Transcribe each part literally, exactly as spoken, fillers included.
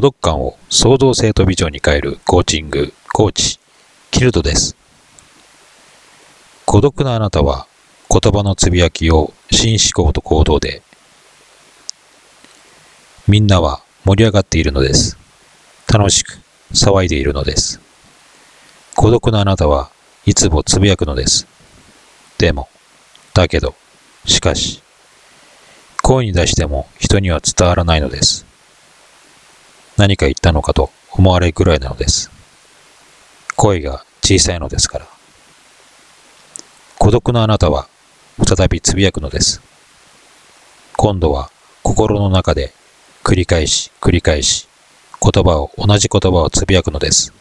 孤独感を創造性とビジョンに変えるコーチング、コーチ、キルトです。孤独なあなたは言葉のつぶやきを新思考と行動で、みんなは盛り上がっているのです。楽しく騒いでいるのです。孤独なあなたはいつもつぶやくのです。でも、だけど、しかし、声に出しても人には伝わらないのです。何か言ったのかと思われるくらいなのです。声が小さいのですから。孤独なあなたは再びつぶやくのです。今度は心の中で繰り返し繰り返し言葉を同じ言葉をつぶやくのです。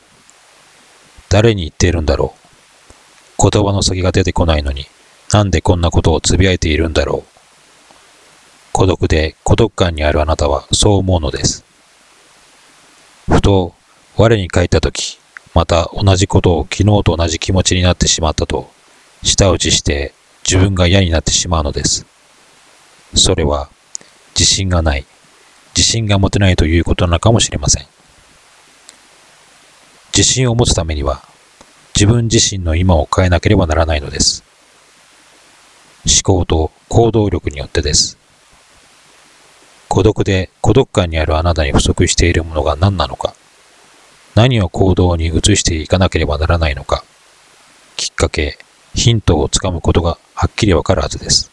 誰に言っているんだろう。言葉の先が出てこないのになんでこんなことをつぶやいているんだろう。孤独で孤独感にあるあなたはそう思うのです。ふと我に返ったとき、また同じことを昨日と同じ気持ちになってしまったと舌打ちして自分が嫌になってしまうのです。それは自信がない、自信が持てないということなのかもしれません。自信を持つためには自分自身の今を変えなければならないのです。思考と行動力によってです。孤独で孤独感にあるあなたに不足しているものが何なのか、何を行動に移していかなければならないのか、きっかけ、ヒントをつかむことがはっきりわかるはずです。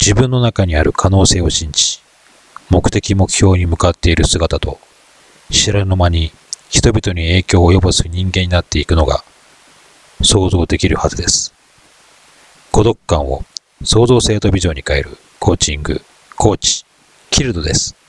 自分の中にある可能性を信じ、目的目標に向かっている姿と、知らぬ間に人々に影響を及ぼす人間になっていくのが想像できるはずです。孤独感を創造性とビジョンに変えるコーチング、コーチ、キルドです。